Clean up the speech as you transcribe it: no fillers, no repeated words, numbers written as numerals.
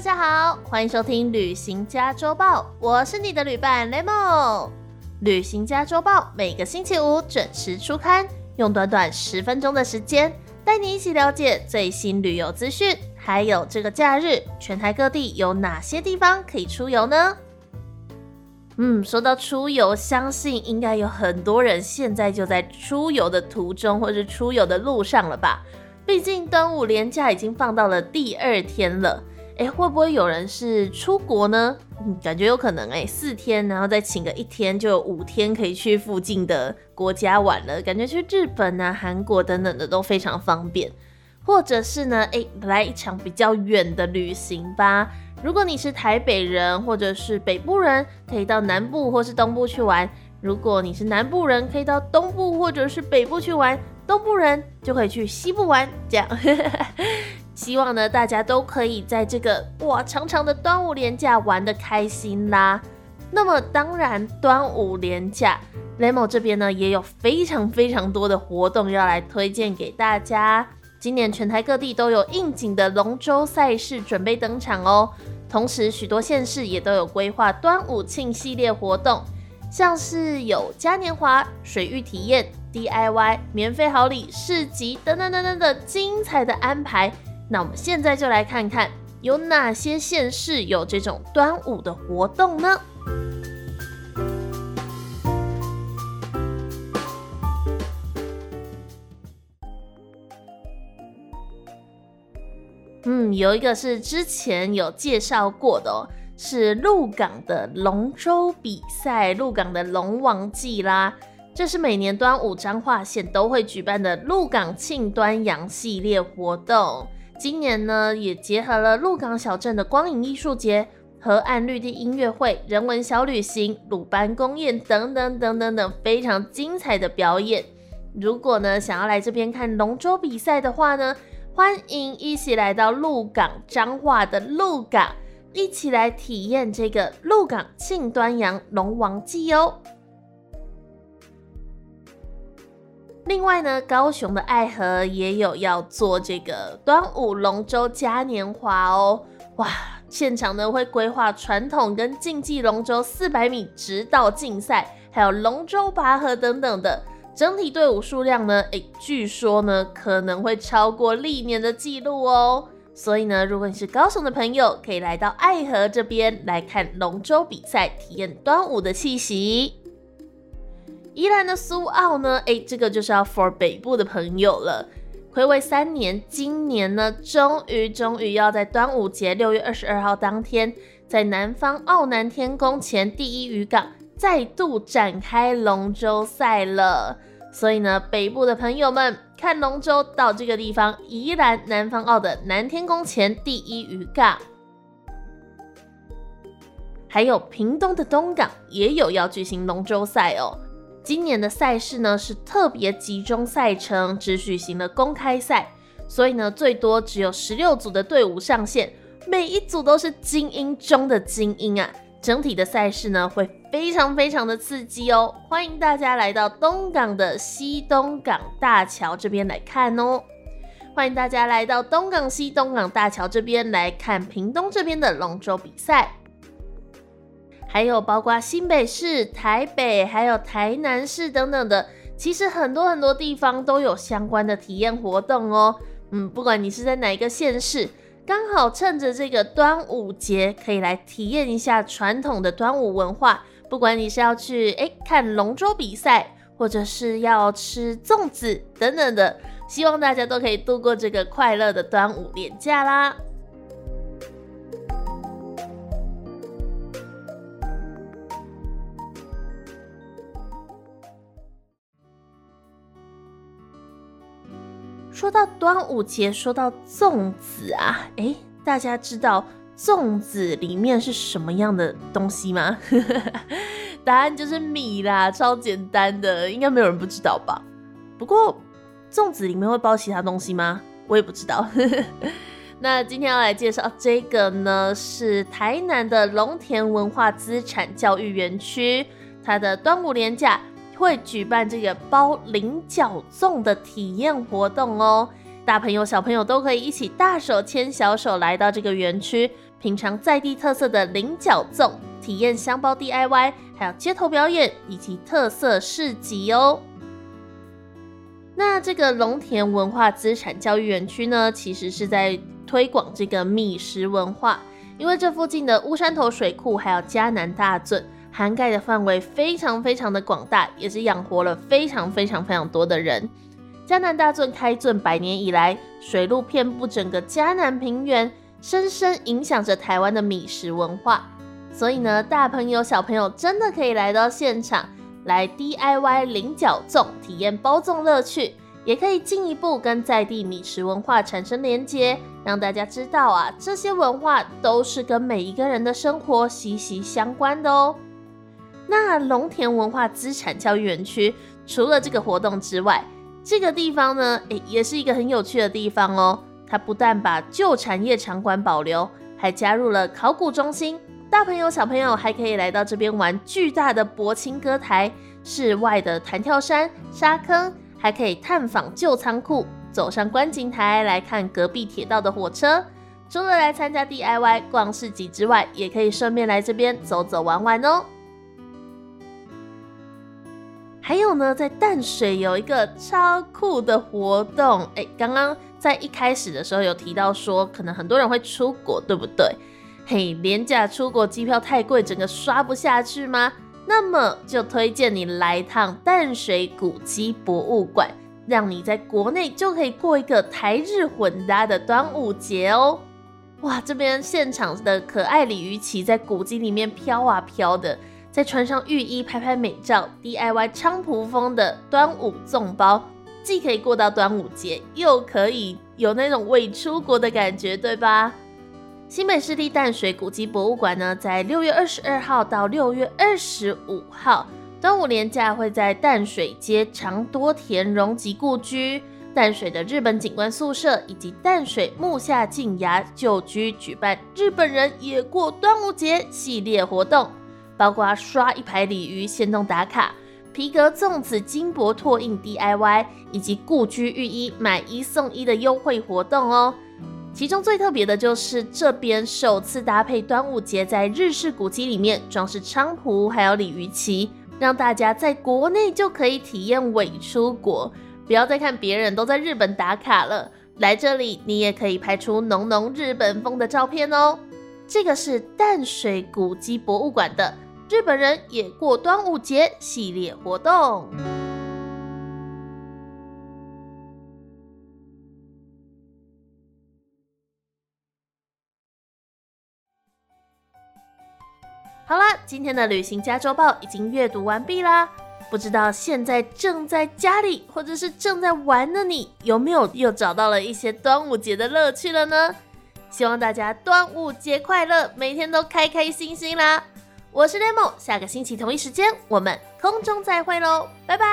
大家好，欢迎收听旅行家周报，我是你的旅伴 Lemon。 旅行家周报每个星期五准时出刊，用短短10分钟的时间带你一起了解最新旅游资讯，还有这个假日全台各地有哪些地方可以出游呢？说到出游，相信应该有很多人现在就在出游的途中或是出游的路上了吧。毕竟端午连假已经放到了第2天了，会不会有人是出国呢？感觉有可能4天，然后再请个1天，就有5天可以去附近的国家玩了。感觉去日本啊、韩国等等的都非常方便。或者是呢，来一场比较远的旅行吧。如果你是台北人或者是北部人，可以到南部或是东部去玩；如果你是南部人，可以到东部或者是北部去玩；东部人就可以去西部玩。这样，希望呢大家都可以在这个长长的端午连假玩得开心啦。那么当然，端午连假 Lemon 这边呢也有非常多的活动要来推荐给大家。今年全台各地都有应景的龙舟赛事准备登场哦，同时许多县市也都有规划端午庆系列活动，像是有嘉年华、水域体验、DIY、免费好礼、市集等等等等的精彩的安排。那我们现在就来看看有哪些县市有这种端午的活动呢？有一个是之前有介绍过的是鹿港的龙舟比赛，鹿港的龙王祭啦。这是每年端午彰化县都会举办的鹿港庆端阳系列活动。今年呢，也结合了鹿港小镇的光影艺术节、河岸绿地音乐会、人文小旅行、鲁班公宴等等等等等非常精彩的表演。如果呢想要来这边看龙舟比赛的话呢，欢迎一起来到鹿港，彰化的鹿港，一起来体验这个鹿港庆端阳龙王祭哦。另外呢，高雄的爱河也有要做这个端午龙舟嘉年华哦。现场呢会规划传统跟竞技龙舟400米直道竞赛，还有龙舟拔河等等的。整体队伍数量呢，据说呢可能会超过历年的记录哦。所以呢，如果你是高雄的朋友，可以来到爱河这边来看龙舟比赛，体验端午的气息。宜兰的苏澳呢，这个就是要 for 北部的朋友了。睽违3年，今年呢，终于要在端午节6月22号当天，在南方澳南天宫前第一渔港再度展开龙舟赛了。所以呢，北部的朋友们看龙舟到这个地方，宜兰南方澳的南天宫前第一渔港。还有屏东的东港也有要举行龙舟赛哦。今年的赛事呢是特别集中赛程，只举行了公开赛，所以呢最多只有16组的队伍上线，每一组都是精英中的精英啊。整体的赛事呢会非常的刺激哦，欢迎大家来到东港的西东港大桥这边来看哦。欢迎大家来到东港西东港大桥这边来看屏东这边的龙舟比赛。还有包括新北市、台北还有台南市等等的，其实很多地方都有相关的体验活动哦。不管你是在哪一个县市，刚好趁着这个端午节，可以来体验一下传统的端午文化。不管你是要去看龙舟比赛，或者是要吃粽子等等的，希望大家都可以度过这个快乐的端午连假啦。说到端午节，说到粽子啊，大家知道粽子里面是什么样的东西吗？答案就是米啦，超简单的，应该没有人不知道吧。不过粽子里面会包其他东西吗？我也不知道。那今天要来介绍这个呢，是台南的龙田文化资产教育园区，它的端午连假会举办这个包菱角粽的体验活动哦，大朋友小朋友都可以一起大手牵小手来到这个园区，品尝在地特色的菱角粽，体验香包 DIY， 还有街头表演以及特色市集哦。那这个龙田文化资产教育园区呢，其实是在推广这个米食文化，因为这附近的乌山头水库还有嘉南大圳涵盖的范围非常的广大，也是养活了非常多的人。嘉南大圳开圳100年以来，水路遍布整个嘉南平原，深深影响着台湾的米食文化。所以呢，大朋友小朋友真的可以来到现场，来 DIY 菱角粽，体验包粽乐趣，也可以进一步跟在地米食文化产生连结，让大家知道啊，这些文化都是跟每一个人的生活息息相关的哦。那龙田文化资产教育园区除了这个活动之外，这个地方呢，也是一个很有趣的地方哦。它不但把旧产业场馆保留，还加入了考古中心，大朋友小朋友还可以来到这边玩巨大的柏青歌台、室外的弹跳山、沙坑，还可以探访旧仓库，走上观景台来看隔壁铁道的火车。除了来参加 DIY 逛市集之外，也可以顺便来这边走走玩玩哦。还有呢，在淡水有一个超酷的活动，刚刚在一开始的时候有提到说，可能很多人会出国，对不对？廉价出国机票太贵，整个刷不下去吗？那么就推荐你来趟淡水古迹博物馆，让你在国内就可以过一个台日混搭的端午节哦。哇，这边现场的可爱鲤鱼旗在古迹里面飘啊飘的，再穿上浴衣拍拍美照， DIY 菖蒲风的端午粽包，既可以过到端午节，又可以有那种未出国的感觉，对吧？新北市立淡水古迹博物馆呢，在6月22号到6月25号，端午连假会在淡水街长多田荣吉故居、淡水的日本警官宿舍以及淡水木下靖崖旧居举办日本人也过端午节系列活动，包括刷一排鲤鱼限动打卡、皮革粽子金箔拓印 DIY 以及故居浴衣买一送一的优惠活动哦。其中最特别的就是这边首次搭配端午节在日式古迹里面装饰菖蒲还有鲤鱼旗，让大家在国内就可以体验伪出国，不要再看别人都在日本打卡了，来这里你也可以拍出浓浓日本风的照片哦。这个是淡水古迹博物馆的日本人也过端午节系列活动。好啦，今天的旅行家周报已经阅读完毕啦。不知道现在正在家里或者是正在玩的你，有没有又找到了一些端午节的乐趣了呢？希望大家端午节快乐，每天都开开心心啦。我是 Lemon， 下个星期同一时间我们空中再会咯，拜拜。